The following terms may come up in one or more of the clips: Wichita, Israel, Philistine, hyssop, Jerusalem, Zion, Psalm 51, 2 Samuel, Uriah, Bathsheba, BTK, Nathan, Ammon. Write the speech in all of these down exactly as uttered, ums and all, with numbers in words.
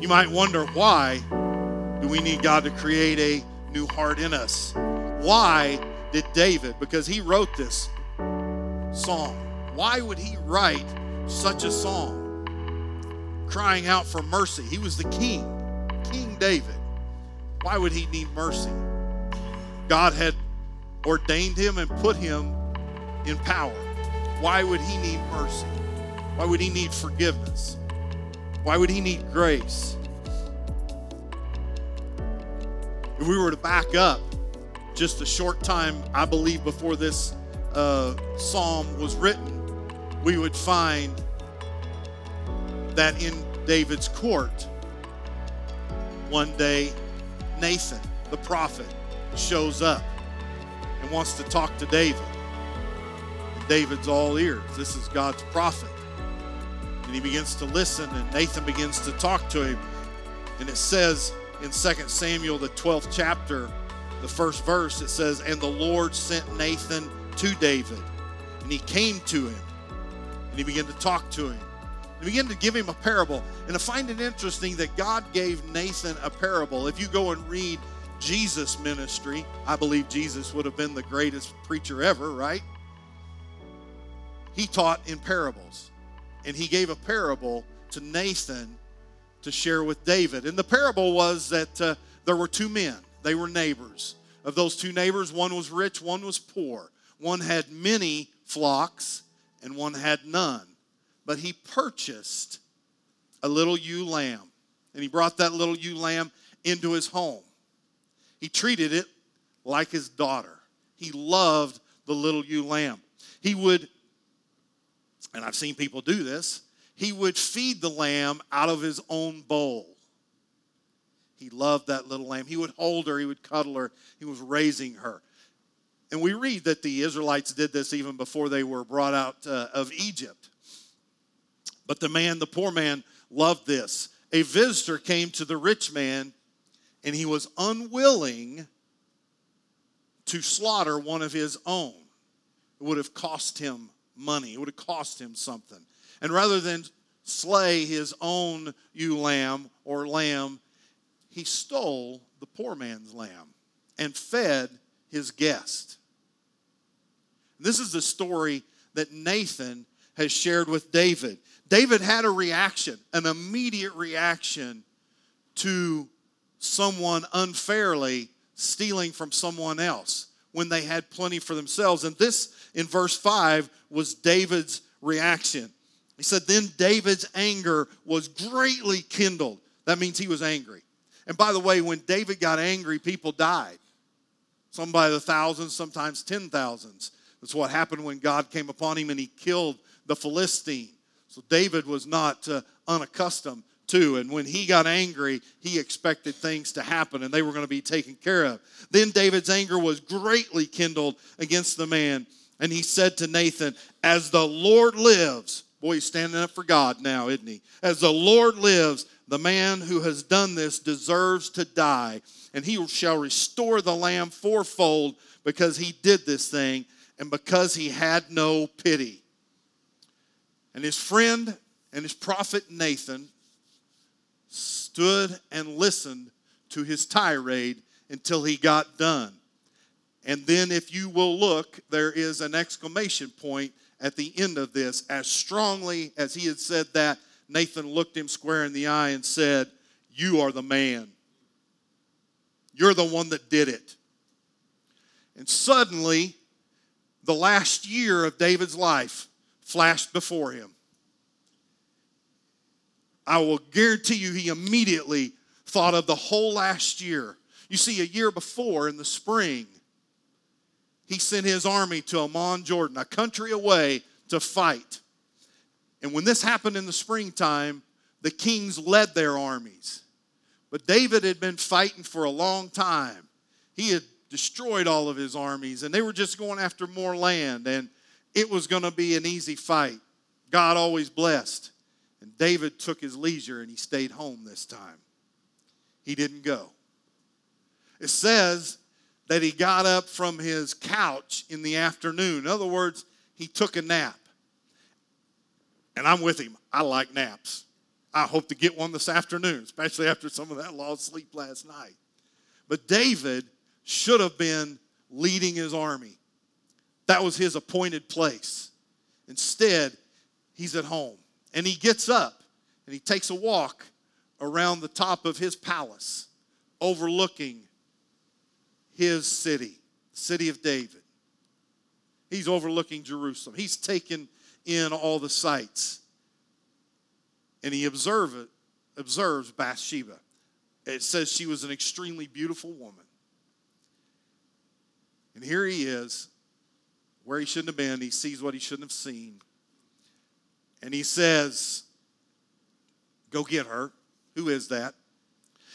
You might wonder, why do we need God to create a new heart in us? Why did David, because he wrote this song, why would he write such a song crying out for mercy? He was the king, King David. Why would he need mercy? God had ordained him and put him in power. Why would he need mercy? Why would he need forgiveness? Why would he need grace? If we were to back up just a short time, I believe, before this uh, psalm was written, we would find that in David's court, one day, Nathan, the prophet, shows up and wants to talk to David. And David's all ears. This is God's prophet. And he begins to listen, and Nathan begins to talk to him. And it says in Second Samuel, the twelfth chapter, the first verse, it says, "And the Lord sent Nathan to David, and he came to him, and he began to talk to him. He began to give him a parable." And I find it interesting that God gave Nathan a parable. If you go and read Jesus' ministry, I believe Jesus would have been the greatest preacher ever, right? He taught in parables, and he gave a parable to Nathan to share with David. And the parable was that uh, there were two men. They were neighbors. Of those two neighbors, one was rich, one was poor. One had many flocks, and one had none. But he purchased a little ewe lamb, and he brought that little ewe lamb into his home. He treated it like his daughter. He loved the little ewe lamb. He would, and I've seen people do this, he would feed the lamb out of his own bowl. He loved that little lamb. He would hold her. He would cuddle her. He was raising her. And we read that the Israelites did this even before they were brought out uh, of Egypt. But the man, the poor man, loved this. A visitor came to the rich man, and he was unwilling to slaughter one of his own. It would have cost him money. It would have cost him something. And rather than slay his own ewe lamb or lamb, he stole the poor man's lamb and fed his guest. This is the story that Nathan has shared with David. David had a reaction, an immediate reaction to someone unfairly stealing from someone else when they had plenty for themselves. And this, in verse five, was David's reaction. He said, "Then David's anger was greatly kindled." That means he was angry. And by the way, when David got angry, people died. Some by the thousands, sometimes ten thousands. That's what happened when God came upon him and he killed the Philistine. So David was not uh, unaccustomed to, and when he got angry, he expected things to happen, and they were going to be taken care of. Then David's anger was greatly kindled against the man, and he said to Nathan, "As the Lord lives," boy, he's standing up for God now, isn't he? "As the Lord lives, the man who has done this deserves to die, and he shall restore the lamb fourfold because he did this thing and because he had no pity." And his friend and his prophet Nathan stood and listened to his tirade until he got done. And then, if you will look, there is an exclamation point at the end of this. As strongly as he had said that, Nathan looked him square in the eye and said, "You are the man. You're the one that did it." And suddenly, the last year of David's life flashed before him. I will guarantee you he immediately thought of the whole last year. You see, a year before in the spring, he sent his army to Ammon, Jordan, a country away, to fight. And when this happened in the springtime, the kings led their armies. But David had been fighting for a long time. He had destroyed all of his armies, and they were just going after more land, and it was going to be an easy fight. God always blessed. And David took his leisure, and he stayed home this time. He didn't go. It says that he got up from his couch in the afternoon. In other words, he took a nap. And I'm with him. I like naps. I hope to get one this afternoon, especially after some of that lost sleep last night. But David should have been leading his army. That was his appointed place. Instead, he's at home. And he gets up and he takes a walk around the top of his palace, overlooking his city, the city of David. He's overlooking Jerusalem. He's taken in all the sights. And he observe it, observes Bathsheba. It says she was an extremely beautiful woman. And here he is, where he shouldn't have been. He sees what he shouldn't have seen. And he says, go get her. Who is that?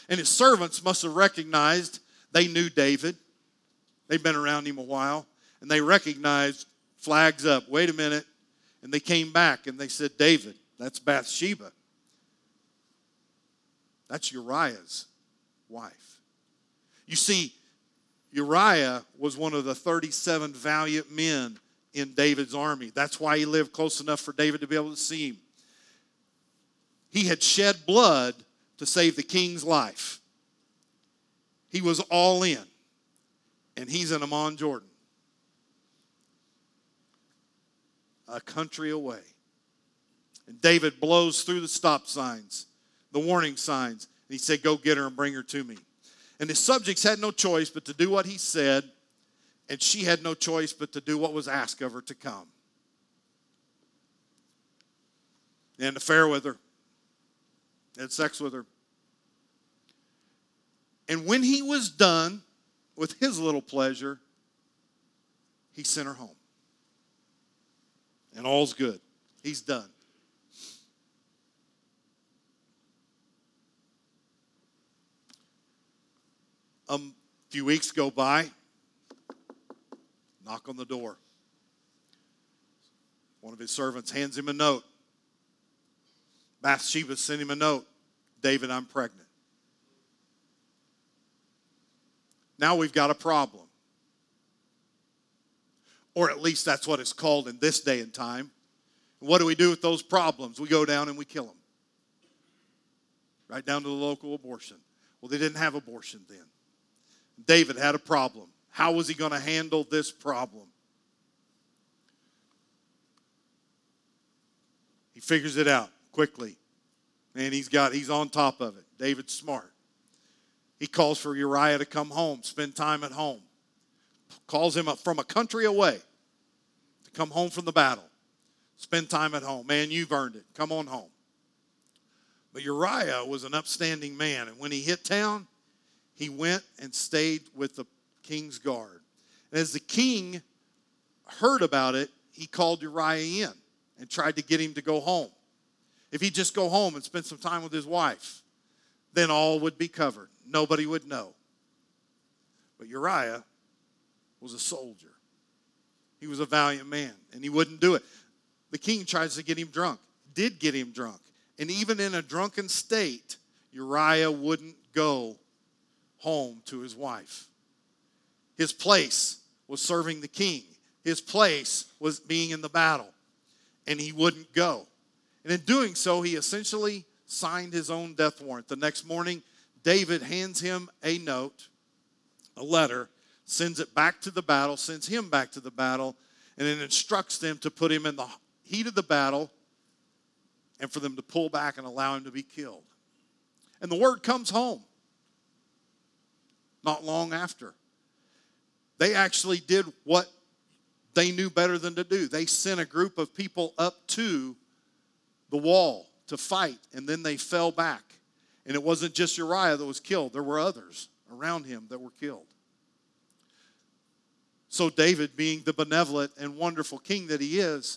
And his servants must have recognized, they knew David. They've been around him a while. And they recognized, flags up, wait a minute. And they came back and they said, David, that's Bathsheba. That's Uriah's wife. You see, Uriah was one of the thirty-seven valiant men in David's army. That's why he lived close enough for David to be able to see him. He had shed blood to save the king's life. He was all in, and he's in Ammon, Jordan, a country away. And David blows through the stop signs, the warning signs, and he said, go get her and bring her to me. And his subjects had no choice but to do what he said, and she had no choice but to do what was asked of her to come. They had an affair with her. They had sex with her. And when he was done with his little pleasure, he sent her home. And all's good. He's done. A few weeks go by, knock on the door. One of his servants hands him a note. Bathsheba sent him a note. David, I'm pregnant. Now we've got a problem. Or at least that's what it's called in this day and time. And what do we do with those problems? We go down and we kill them. Right down to the local abortion. Well, they didn't have abortion then. David had a problem. How was he going to handle this problem? He figures it out quickly. Man, he's got, he's on top of it. David's smart. He calls for Uriah to come home, spend time at home. Calls him up from a country away to come home from the battle. Spend time at home. Man, you've earned it. Come on home. But Uriah was an upstanding man, and when he hit town, he went and stayed with the king's guard. And as the king heard about it, he called Uriah in and tried to get him to go home. If he'd just go home and spend some time with his wife, then all would be covered. Nobody would know. But Uriah was a soldier. He was a valiant man, and he wouldn't do it. The king tries to get him drunk, did get him drunk. And even in a drunken state, Uriah wouldn't go home to his wife. His place was serving the king. His place was being in the battle, and he wouldn't go. And in doing so, he essentially signed his own death warrant. The next morning, David hands him a note, a letter, sends it back to the battle, sends him back to the battle, and then instructs them to put him in the heat of the battle and for them to pull back and allow him to be killed. And the word comes home. Not long after. They actually did what they knew better than to do. They sent a group of people up to the wall to fight, and then they fell back. And it wasn't just Uriah that was killed. There were others around him that were killed. So David, being the benevolent and wonderful king that he is,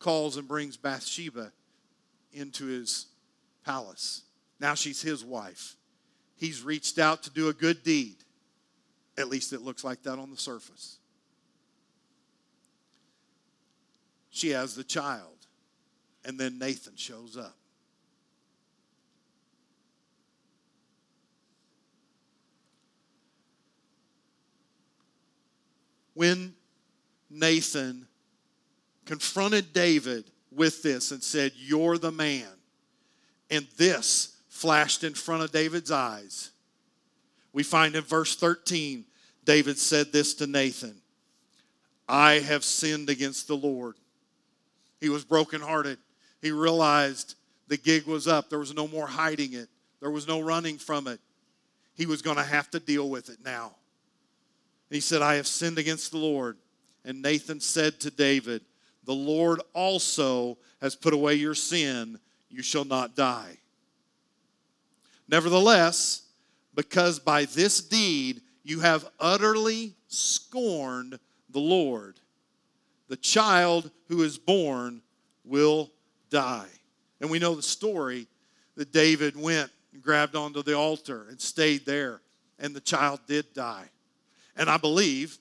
calls and brings Bathsheba into his palace. Now she's his wife. He's reached out to do a good deed. At least it looks like that on the surface. She has the child. And then Nathan shows up. When Nathan confronted David with this and said, you're the man, And this flashed in front of David's eyes. We find in verse thirteen, David said this to Nathan. I have sinned against the Lord. He was brokenhearted. He realized the gig was up. There was no more hiding it. There was no running from it. He was going to have to deal with it now. And he said, I have sinned against the Lord. And Nathan said to David, the Lord also has put away your sin. You shall not die. Nevertheless, because by this deed you have utterly scorned the Lord, the child who is born will die. And we know the story that David went and grabbed onto the altar and stayed there, and the child did die. And I believe,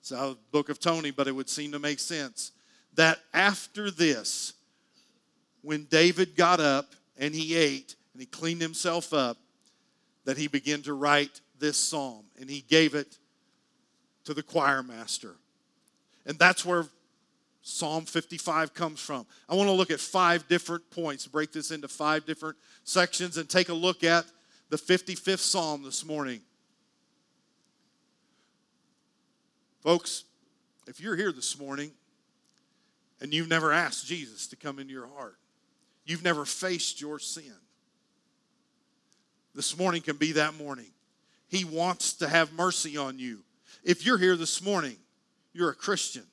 it's out of the book of Tony, but it would seem to make sense, that after this, when David got up and he ate and he cleaned himself up, that he began to write this psalm. And he gave it to the choir master. And that's where Psalm fifty-five comes from. I want to look at five different points, break this into five different sections, and take a look at the fifty-fifth Psalm this morning. Folks, if you're here this morning and you've never asked Jesus to come into your heart, you've never faced your sin, this morning can be that morning. He wants to have mercy on you. If you're here this morning, you're a Christian,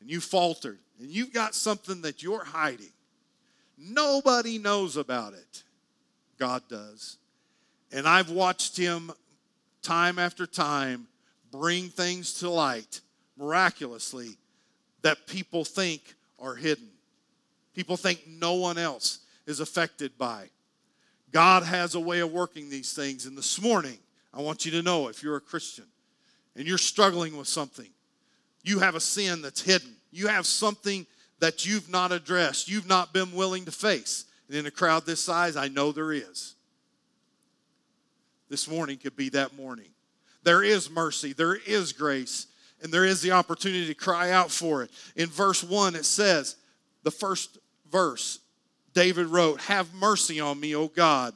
and you faltered, and you've got something that you're hiding. Nobody knows about it. God does. And I've watched him time after time bring things to light miraculously that people think are hidden. People think no one else is affected by. God has a way of working these things. And this morning, I want you to know, if you're a Christian and you're struggling with something, you have a sin that's hidden. You have something that you've not addressed, you've not been willing to face. And in a crowd this size, I know there is. This morning could be that morning. There is mercy, there is grace, and there is the opportunity to cry out for it. In verse one, it says, the first verse, David wrote, have mercy on me, O God,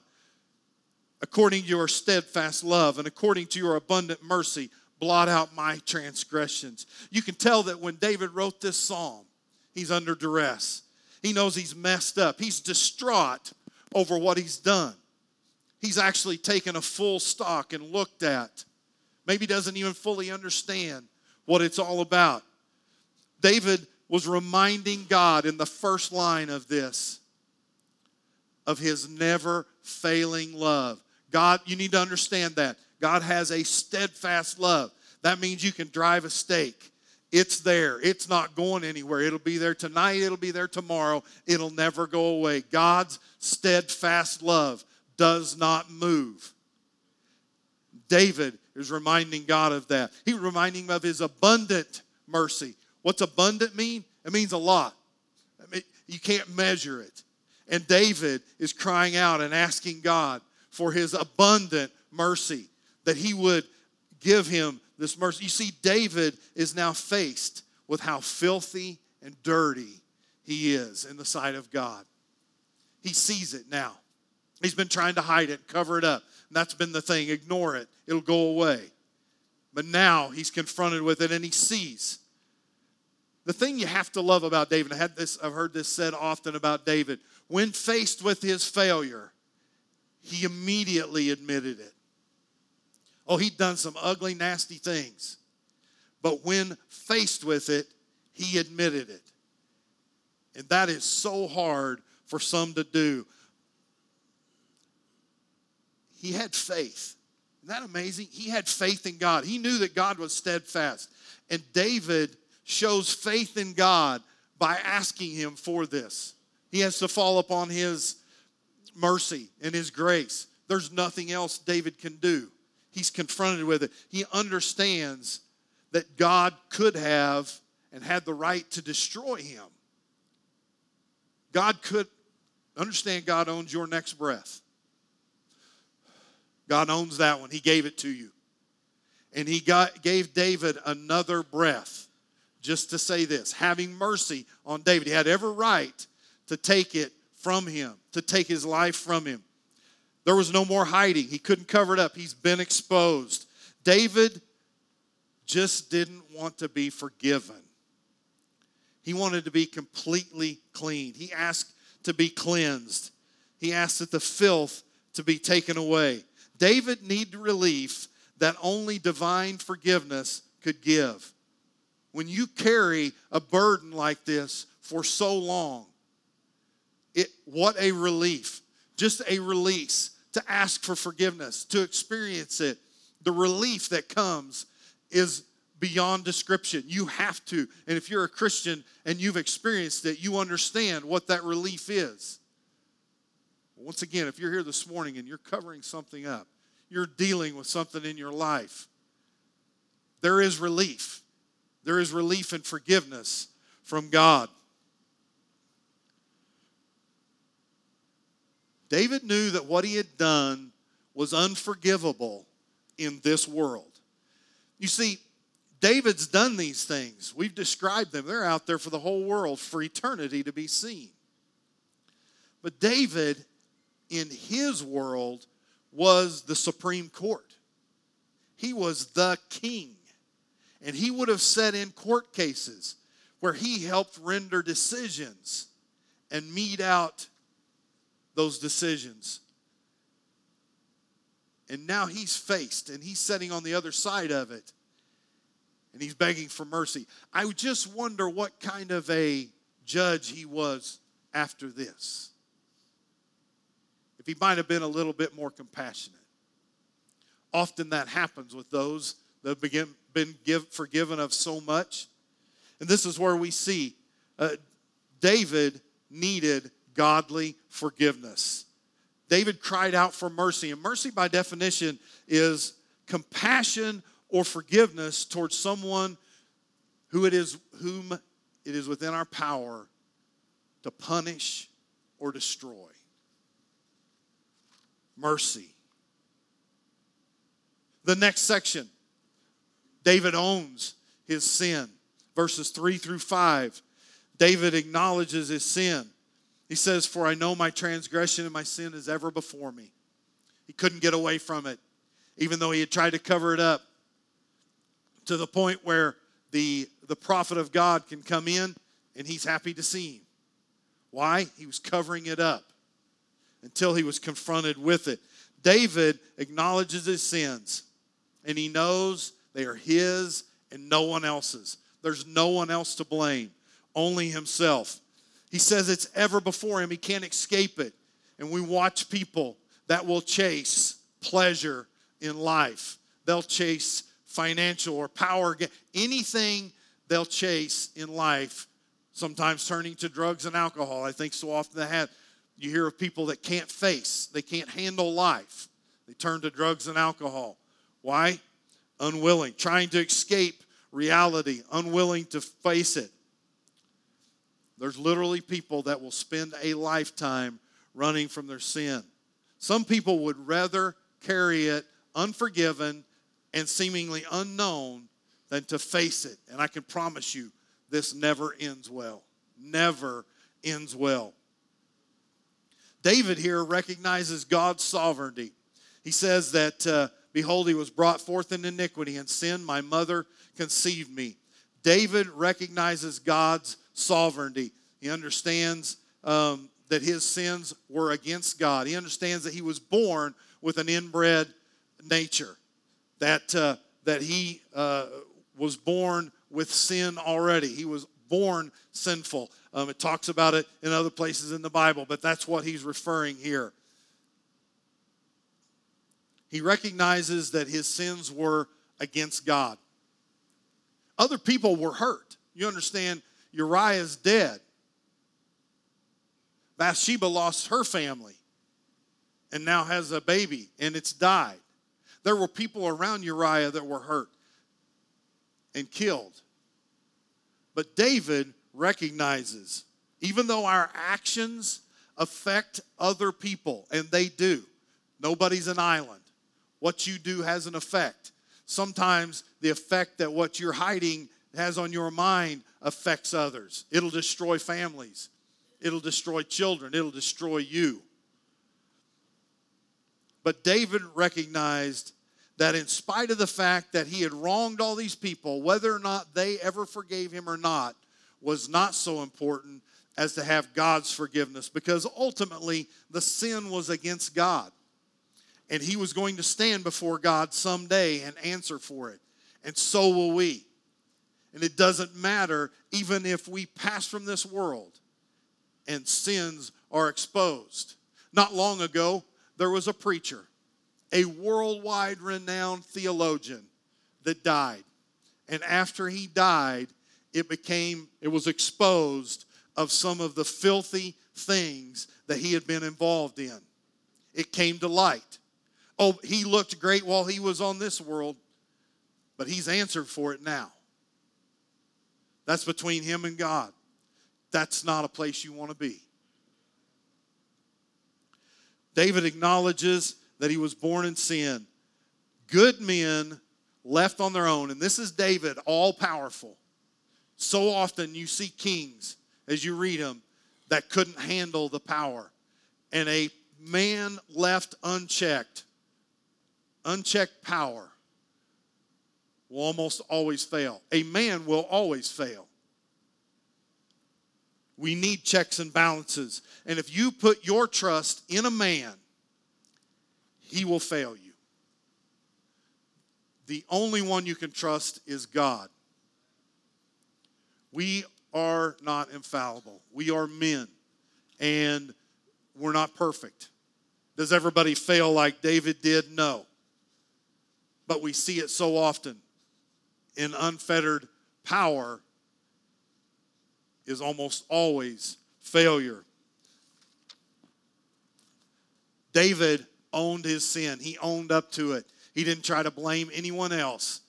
according to your steadfast love and according to your abundant mercy, blot out my transgressions. You can tell that when David wrote this psalm, he's under duress. He knows he's messed up. He's distraught over what he's done. He's actually taken a full stock and looked at. Maybe doesn't even fully understand what it's all about. David was reminding God in the first line of this, of his never-failing love. God, you need to understand that. God has a steadfast love. That means you can drive a stake. It's there. It's not going anywhere. It'll be there tonight. It'll be there tomorrow. It'll never go away. God's steadfast love does not move. David is reminding God of that. He reminding him of his abundant mercy. What's abundant mean? It means a lot. I mean, you can't measure it. And David is crying out and asking God for his abundant mercy, that he would give him this mercy. You see, David is now faced with how filthy and dirty he is in the sight of God. He sees it now. He's been trying to hide it, cover it up. And that's been the thing. Ignore it. It'll go away. But now he's confronted with it and he sees. The thing you have to love about David, I had this, I've heard this said often about David, when faced with his failure, he immediately admitted it. Oh, he'd done some ugly, nasty things. But when faced with it, he admitted it. And that is so hard for some to do. He had faith. Isn't that amazing? He had faith in God. He knew that God was steadfast. And David shows faith in God by asking him for this. He has to fall upon his mercy and his grace. There's nothing else David can do. He's confronted with it. He understands that God could have and had the right to destroy him. God could, understand God owns your next breath. God owns that one. He gave it to you. And he got, gave David another breath just to say this, having mercy on David. He had every right to take it from him, to take his life from him. There was no more hiding. He couldn't cover it up. He's been exposed. David just didn't want to be forgiven. He wanted to be completely clean. He asked to be cleansed. He asked that the filth to be taken away. David needed relief that only divine forgiveness could give. When you carry a burden like this for so long, it what a relief. Just a release to ask for forgiveness, to experience it. The relief that comes is beyond description. You have to. And if you're a Christian and you've experienced it, you understand what that relief is. Once again, if you're here this morning and you're covering something up, you're dealing with something in your life, there is relief. There is relief and forgiveness from God. David knew that what he had done was unforgivable in this world. You see, David's done these things. We've described them. They're out there for the whole world, for eternity to be seen. But David, in his world, was the Supreme Court. He was the king. And he would have set in court cases where he helped render decisions and mete out those decisions. And now he's faced, and he's sitting on the other side of it, and he's begging for mercy. I just wonder what kind of a judge he was after this. If he might have been a little bit more compassionate. Often that happens with those that have been give, forgiven of so much. And this is where we see uh, David needed godly forgiveness. David cried out for mercy. And mercy, by definition, is compassion or forgiveness towards someone who it is, whom it is within our power to punish or destroy. Mercy. The next section, David owns his sin. Verses three through five, David acknowledges his sin. He says, "For I know my transgression and my sin is ever before me." He couldn't get away from it, even though he had tried to cover it up, to the point where the, the prophet of God can come in and he's happy to see him. Why? He was covering it up until he was confronted with it. David acknowledges his sins, and he knows they are his and no one else's. There's no one else to blame, only himself. He says it's ever before him. He can't escape it. And we watch people that will chase pleasure in life. They'll chase financial or power. Anything they'll chase in life, sometimes turning to drugs and alcohol. I think so often that happens. You hear of people that can't face, they can't handle life. They turn to drugs and alcohol. Why? Unwilling. Trying to escape reality. Unwilling to face it. There's literally people that will spend a lifetime running from their sin. Some people would rather carry it unforgiven and seemingly unknown than to face it. And I can promise you, this never ends well. Never ends well. David here recognizes God's sovereignty. He says that, uh, "Behold, he was brought forth in iniquity, and sin my mother conceived me." David recognizes God's sovereignty. He understands um, that his sins were against God. He understands that he was born with an inbred nature, that uh, that he uh, was born with sin already. He was born sinful. Um, it talks about it in other places in the Bible, but that's what he's referring here. He recognizes that his sins were against God. Other people were hurt. You understand? Uriah is dead. Bathsheba lost her family and now has a baby, and it's died. There were people around Uriah that were hurt and killed. But David recognizes, even though our actions affect other people, and they do, nobody's an island. What you do has an effect. Sometimes the effect that what you're hiding has on your mind affects others. It'll destroy families. It'll destroy children. It'll destroy you. But David recognized that in spite of the fact that he had wronged all these people, whether or not they ever forgave him or not was not so important as to have God's forgiveness, because ultimately the sin was against God. And he was going to stand before God someday and answer for it. And so will we. And it doesn't matter even if we pass from this world and sins are exposed. Not long ago, there was a preacher, a worldwide renowned theologian that died. And after he died, it became, it was exposed of some of the filthy things that he had been involved in. It came to light. Oh, he looked great while he was on this world, but he's answered for it now. That's between him and God. That's not a place you want to be. David acknowledges that he was born in sin. Good men left on their own, and this is David, all-powerful. So often you see kings, as you read them, that couldn't handle the power. And a man left unchecked, unchecked power will almost always fail. A man will always fail. We need checks and balances. And if you put your trust in a man, he will fail you. The only one you can trust is God. We are not infallible. We are men, and we're not perfect. Does everybody fail like David did? No. But we see it so often. In unfettered power is almost always failure. David owned his sin. He owned up to it. He didn't try to blame anyone else.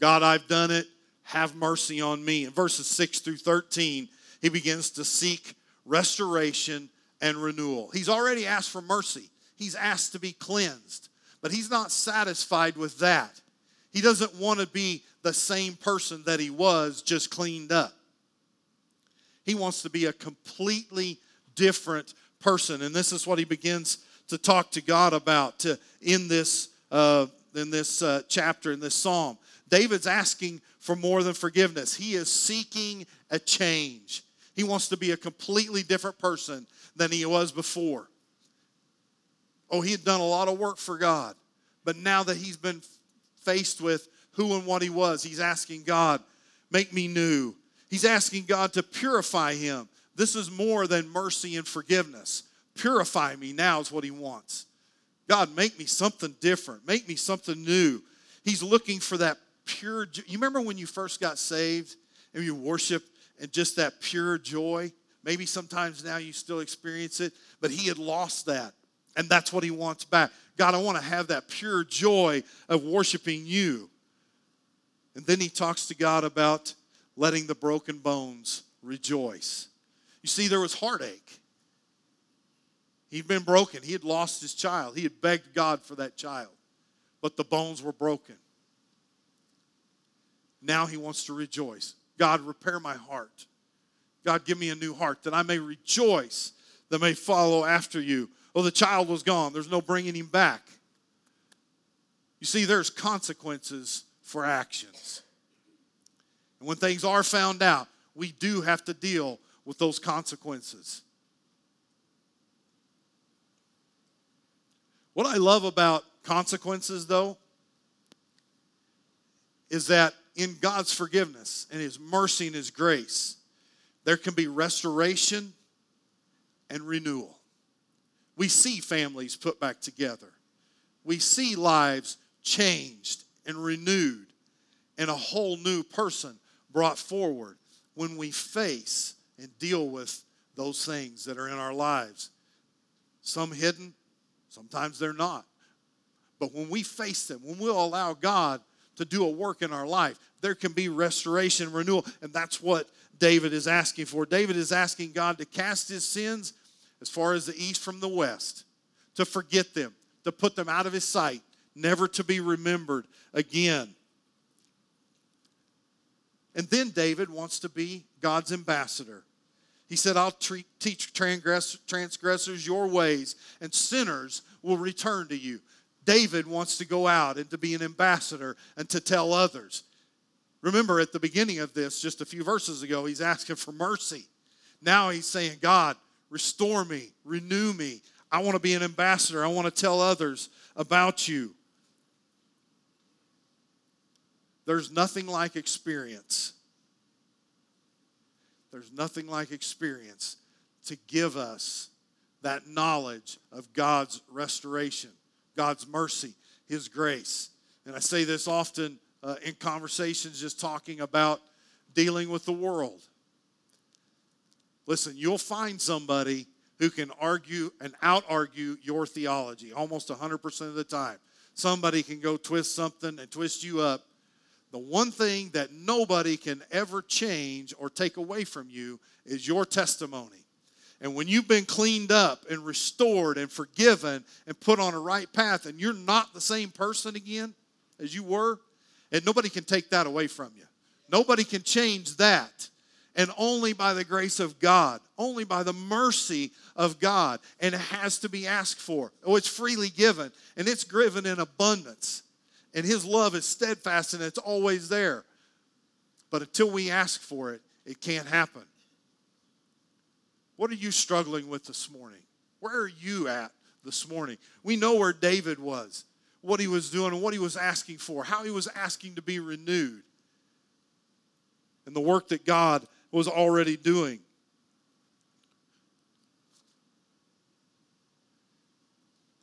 God, I've done it. Have mercy on me. In verses six through thirteen, he begins to seek restoration and renewal. He's already asked for mercy. He's asked to be cleansed. But he's not satisfied with that. He doesn't want to be the same person that he was, just cleaned up. He wants to be a completely different person. And this is what he begins to talk to God about to, in this, uh, in this uh, chapter, in this psalm. David's asking for more than forgiveness. He is seeking a change. He wants to be a completely different person than he was before. Oh, he had done a lot of work for God. But now that he's been faced with who and what he was, he's asking God, make me new. He's asking God to purify him. This is more than mercy and forgiveness. Purify me now is what he wants. God, make me something different. Make me something new. He's looking for that pure joy. You remember when you first got saved and you worshiped and just that pure joy? Maybe sometimes now you still experience it, but he had lost that. And that's what he wants back. God, I want to have that pure joy of worshiping you. And then he talks to God about letting the broken bones rejoice. You see, there was heartache. He'd been broken. He had lost his child. He had begged God for that child. But the bones were broken. Now he wants to rejoice. God, repair my heart. God, give me a new heart that I may rejoice, that may follow after you. Oh, the child was gone. There's no bringing him back. You see, there's consequences for actions. And when things are found out, we do have to deal with those consequences. What I love about consequences, though, is that in God's forgiveness and his mercy and his grace, there can be restoration and renewal. We see families put back together. We see lives changed and renewed and a whole new person brought forward when we face and deal with those things that are in our lives. Some hidden, sometimes they're not. But when we face them, when we'll allow God to do a work in our life, there can be restoration, renewal, and that's what David is asking for. David is asking God to cast his sins as far as the east from the west, to forget them, to put them out of his sight, never to be remembered again. And then David wants to be God's ambassador. He said, I'll treat, teach transgress, transgressors your ways, and sinners will return to you. David wants to go out and to be an ambassador and to tell others. Remember at the beginning of this, just a few verses ago, he's asking for mercy. Now he's saying, God, restore me, renew me. I want to be an ambassador. I want to tell others about you. There's nothing like experience. There's nothing like experience to give us that knowledge of God's restoration, God's mercy, His grace. And I say this often uh, in conversations just talking about dealing with the world. Listen, you'll find somebody who can argue and out-argue your theology almost one hundred percent of the time. Somebody can go twist something and twist you up. The one thing that nobody can ever change or take away from you is your testimony. And when you've been cleaned up and restored and forgiven and put on a right path and you're not the same person again as you were, and nobody can take that away from you. Nobody can change that. And only by the grace of God, only by the mercy of God. And it has to be asked for. Oh, it's freely given, and it's given in abundance. And His love is steadfast, and it's always there. But until we ask for it, it can't happen. What are you struggling with this morning? Where are you at this morning? We know where David was, what he was doing, and what he was asking for, how he was asking to be renewed, and the work that God was already doing.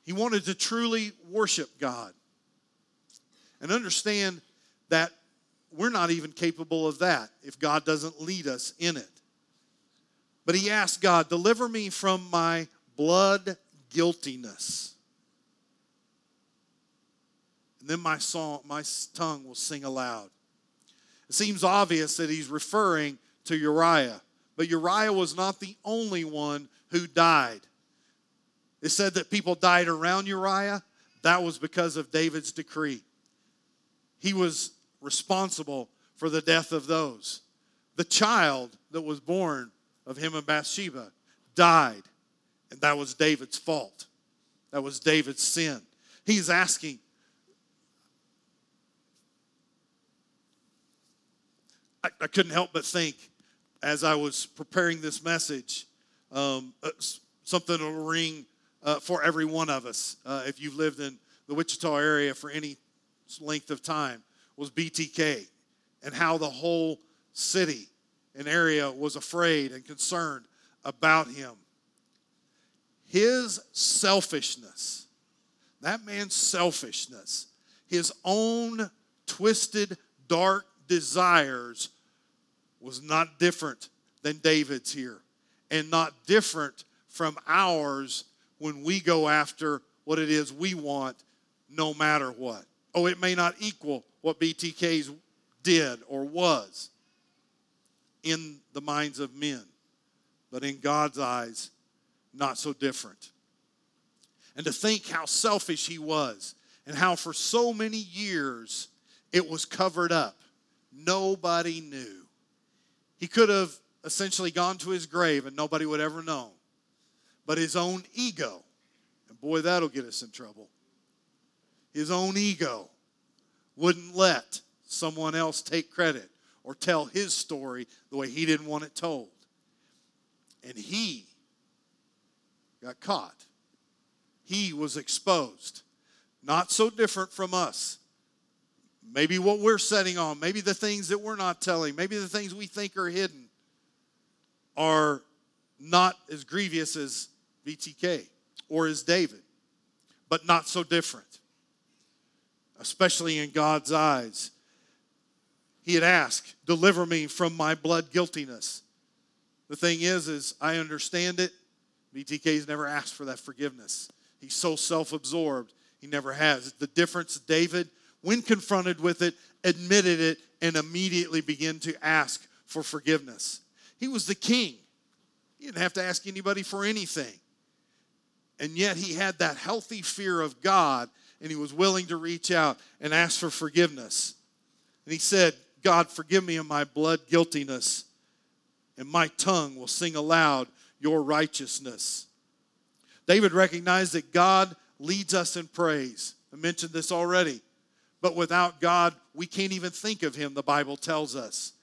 He wanted to truly worship God. And understand that we're not even capable of that if God doesn't lead us in it. But he asked God, deliver me from my blood guiltiness. And then my song, my tongue will sing aloud. It seems obvious that he's referring to Uriah. But Uriah was not the only one who died. It said that people died around Uriah. That was because of David's decree. He was responsible for the death of those. The child that was born of him and Bathsheba died, and that was David's fault. That was David's sin. He's asking, I, I couldn't help but think as I was preparing this message, um, something will ring uh, for every one of us. Uh, if you've lived in the Wichita area for any length of time, was B T K and how the whole city and area was afraid and concerned about him. His selfishness, that man's selfishness, his own twisted, dark desires was not different than David's here and not different from ours when we go after what it is we want no matter what. Oh, it may not equal what B T K's did or was in the minds of men, but in God's eyes, not so different. And to think how selfish he was and how for so many years it was covered up. Nobody knew. He could have essentially gone to his grave and nobody would ever know. But his own ego, and boy, that'll get us in trouble. His own ego wouldn't let someone else take credit or tell his story the way he didn't want it told. And he got caught. He was exposed. Not so different from us. Maybe what we're setting on, maybe the things that we're not telling, maybe the things we think are hidden are not as grievous as B T K or as David, but not so different. Especially in God's eyes. He had asked, deliver me from my blood guiltiness. The thing is, is I understand it. B T K's never asked for that forgiveness. He's so self-absorbed, he never has. The difference, David, when confronted with it, admitted it, and immediately began to ask for forgiveness. He was the king. He didn't have to ask anybody for anything. And yet he had that healthy fear of God. And he was willing to reach out and ask for forgiveness. And he said, God, forgive me of my blood guiltiness. and my tongue will sing aloud your righteousness. David recognized that God leads us in praise. I mentioned this already. But without God, we can't even think of him, the Bible tells us.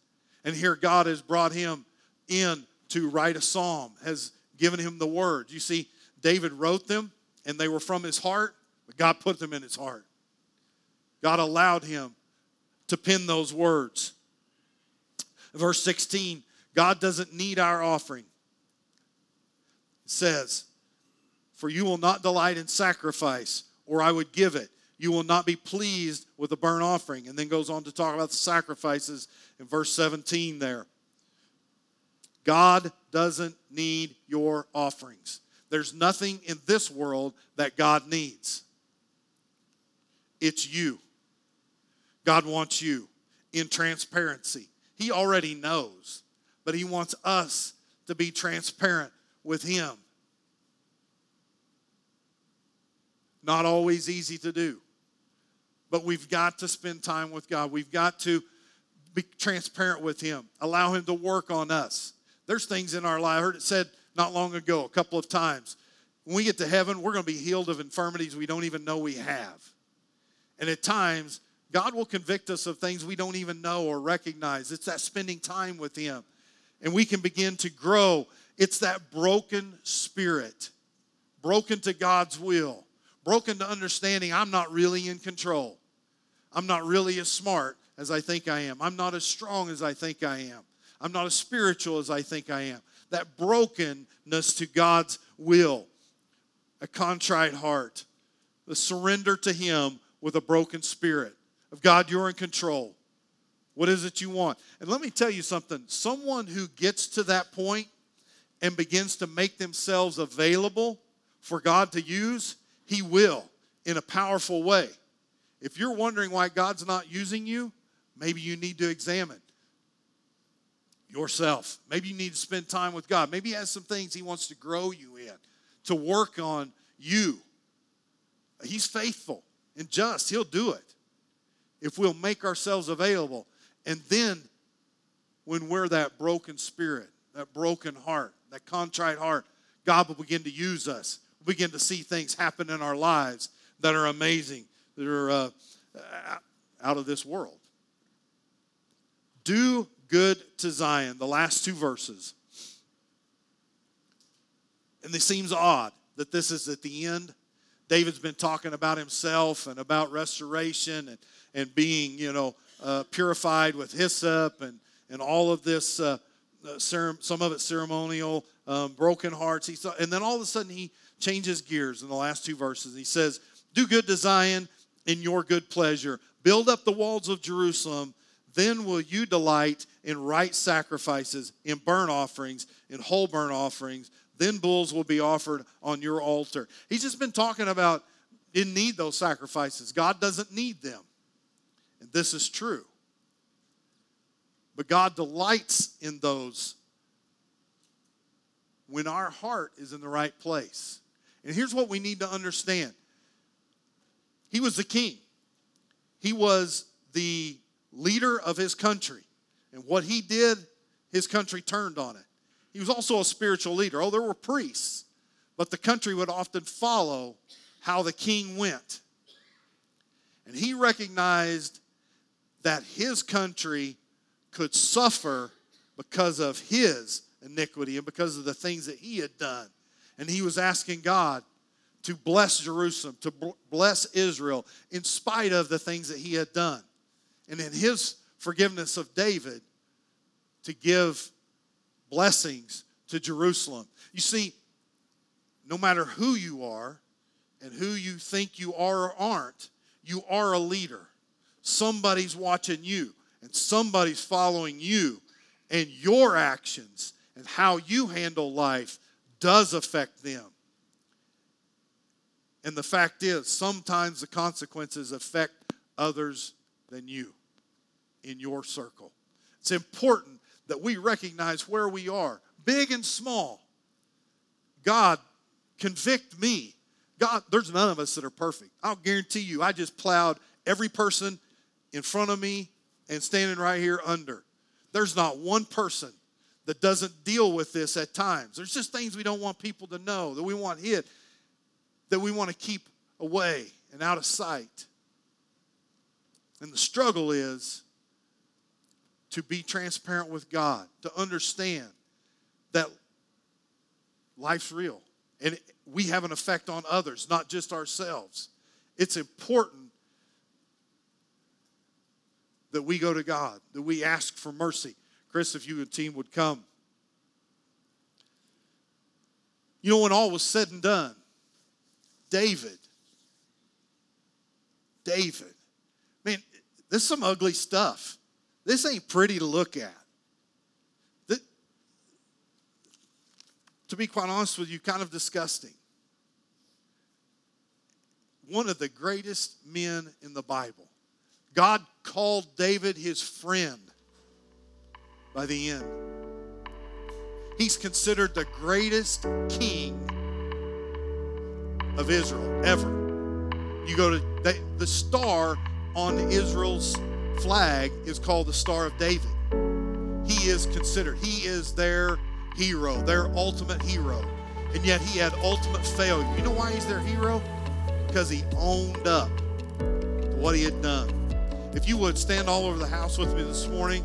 And here God has brought him in to write a psalm, has given him the words. You see, David wrote them, and they were from his heart, but God put them in his heart. God allowed him to pen those words. Verse sixteen, God doesn't need our offering. It says, for you will not delight in sacrifice, or I would give it. You will not be pleased with a burnt offering. And then goes on to talk about the sacrifices in verse seventeen there. God doesn't need your offerings. There's nothing in this world that God needs. It's you. God wants you in transparency. He already knows, but he wants us to be transparent with him. Not always easy to do, but we've got to spend time with God. We've got to be transparent with him, allow him to work on us. There's things in our life, I heard it said not long ago a couple of times, when we get to heaven, we're going to be healed of infirmities we don't even know we have. And at times, God will convict us of things we don't even know or recognize. It's that spending time with him. And we can begin to grow. It's that broken spirit, broken to God's will, broken to understanding I'm not really in control. I'm not really as smart as I think I am. I'm not as strong as I think I am. I'm not as spiritual as I think I am. That brokenness to God's will, a contrite heart, the surrender to him with a broken spirit. Of God, you're in control. What is it you want? And let me tell you something. Someone who gets to that point and begins to make themselves available for God to use, he will in a powerful way. If you're wondering why God's not using you, maybe you need to examine yourself. Maybe you need to spend time with God. Maybe he has some things he wants to grow you in, to work on you. He's faithful and just. He'll do it if we'll make ourselves available. And then when we're that broken spirit, that broken heart, that contrite heart, God will begin to use us. We'll begin to see things happen in our lives that are amazing, that are uh, out of this world. Do good to Zion, the last two verses. And it seems odd that this is at the end. David's been talking about himself and about restoration and and being, you know, uh, purified with hyssop and, and all of this, uh, uh, cere- some of it ceremonial, um, broken hearts. He saw, and then all of a sudden he changes gears in the last two verses. He says, do good to Zion in your good pleasure. Build up the walls of Jerusalem. Then will you delight in right sacrifices, in burnt offerings, in whole burnt offerings. Then bulls will be offered on your altar. He's just been talking about didn't need those sacrifices. God doesn't need them. And this is true. But God delights in those when our heart is in the right place. And here's what we need to understand. He was the king. He was the leader of his country. And what he did, his country turned on it. He was also a spiritual leader. Oh, there were priests. But the country would often follow how the king went. And he recognized that his country could suffer because of his iniquity and because of the things that he had done. And he was asking God to bless Jerusalem, to bless Israel in spite of the things that he had done. And in his forgiveness of David, to give blessings to Jerusalem. You see, no matter who you are and who you think you are or aren't, you are a leader. Somebody's watching you, and somebody's following you, and your actions and how you handle life does affect them. And the fact is, sometimes the consequences affect others than you in your circle. It's important that we recognize where we are, big and small. God, convict me. God, there's none of us that are perfect. I'll guarantee you, I just plowed every person in front of me and standing right here under. There's not one person that doesn't deal with this at times. There's just things we don't want people to know, that we want hid, that we want to keep away and out of sight. And the struggle is to be transparent with God, to understand that life's real. And we have an effect on others, not just ourselves. It's important that we go to God, that we ask for mercy. Chris, if you and team would come. You know, when all was said and done, David, David, man, this is some ugly stuff. This ain't pretty to look at. This, to be quite honest with you, kind of disgusting. One of the greatest men in the Bible. God called David his friend by the end. He's considered the greatest king of Israel ever. You go to they, the star on Israel's flag is called the Star of David. He is considered, he is their hero, their ultimate hero. And yet he had ultimate failure. You know why he's their hero? Because he owned up to what he had done. If you would stand all over the house with me this morning,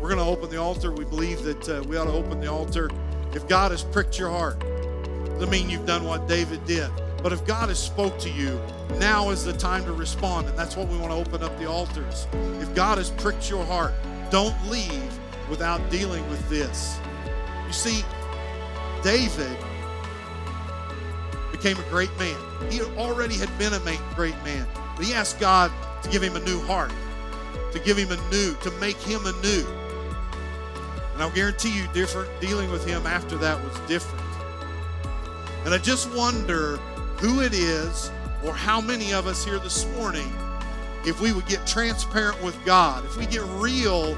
we're going to open the altar. We believe that uh, we ought to open the altar. If God has pricked your heart, doesn't mean you've done what David did. But if God has spoke to you, now is the time to respond, and that's what we want to open up the altars. If God has pricked your heart, don't leave without dealing with this. You see, David became a great man. He already had been a great man, but he asked God to give him a new heart, to give him a new, to make him anew. And I'll guarantee you, different dealing with him after that was different. And I just wonder who it is or how many of us here this morning, if we would get transparent with God, if we get real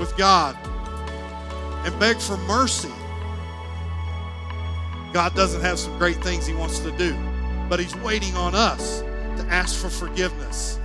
with God and beg for mercy. God doesn't have some great things he wants to do, but he's waiting on us to ask for forgiveness.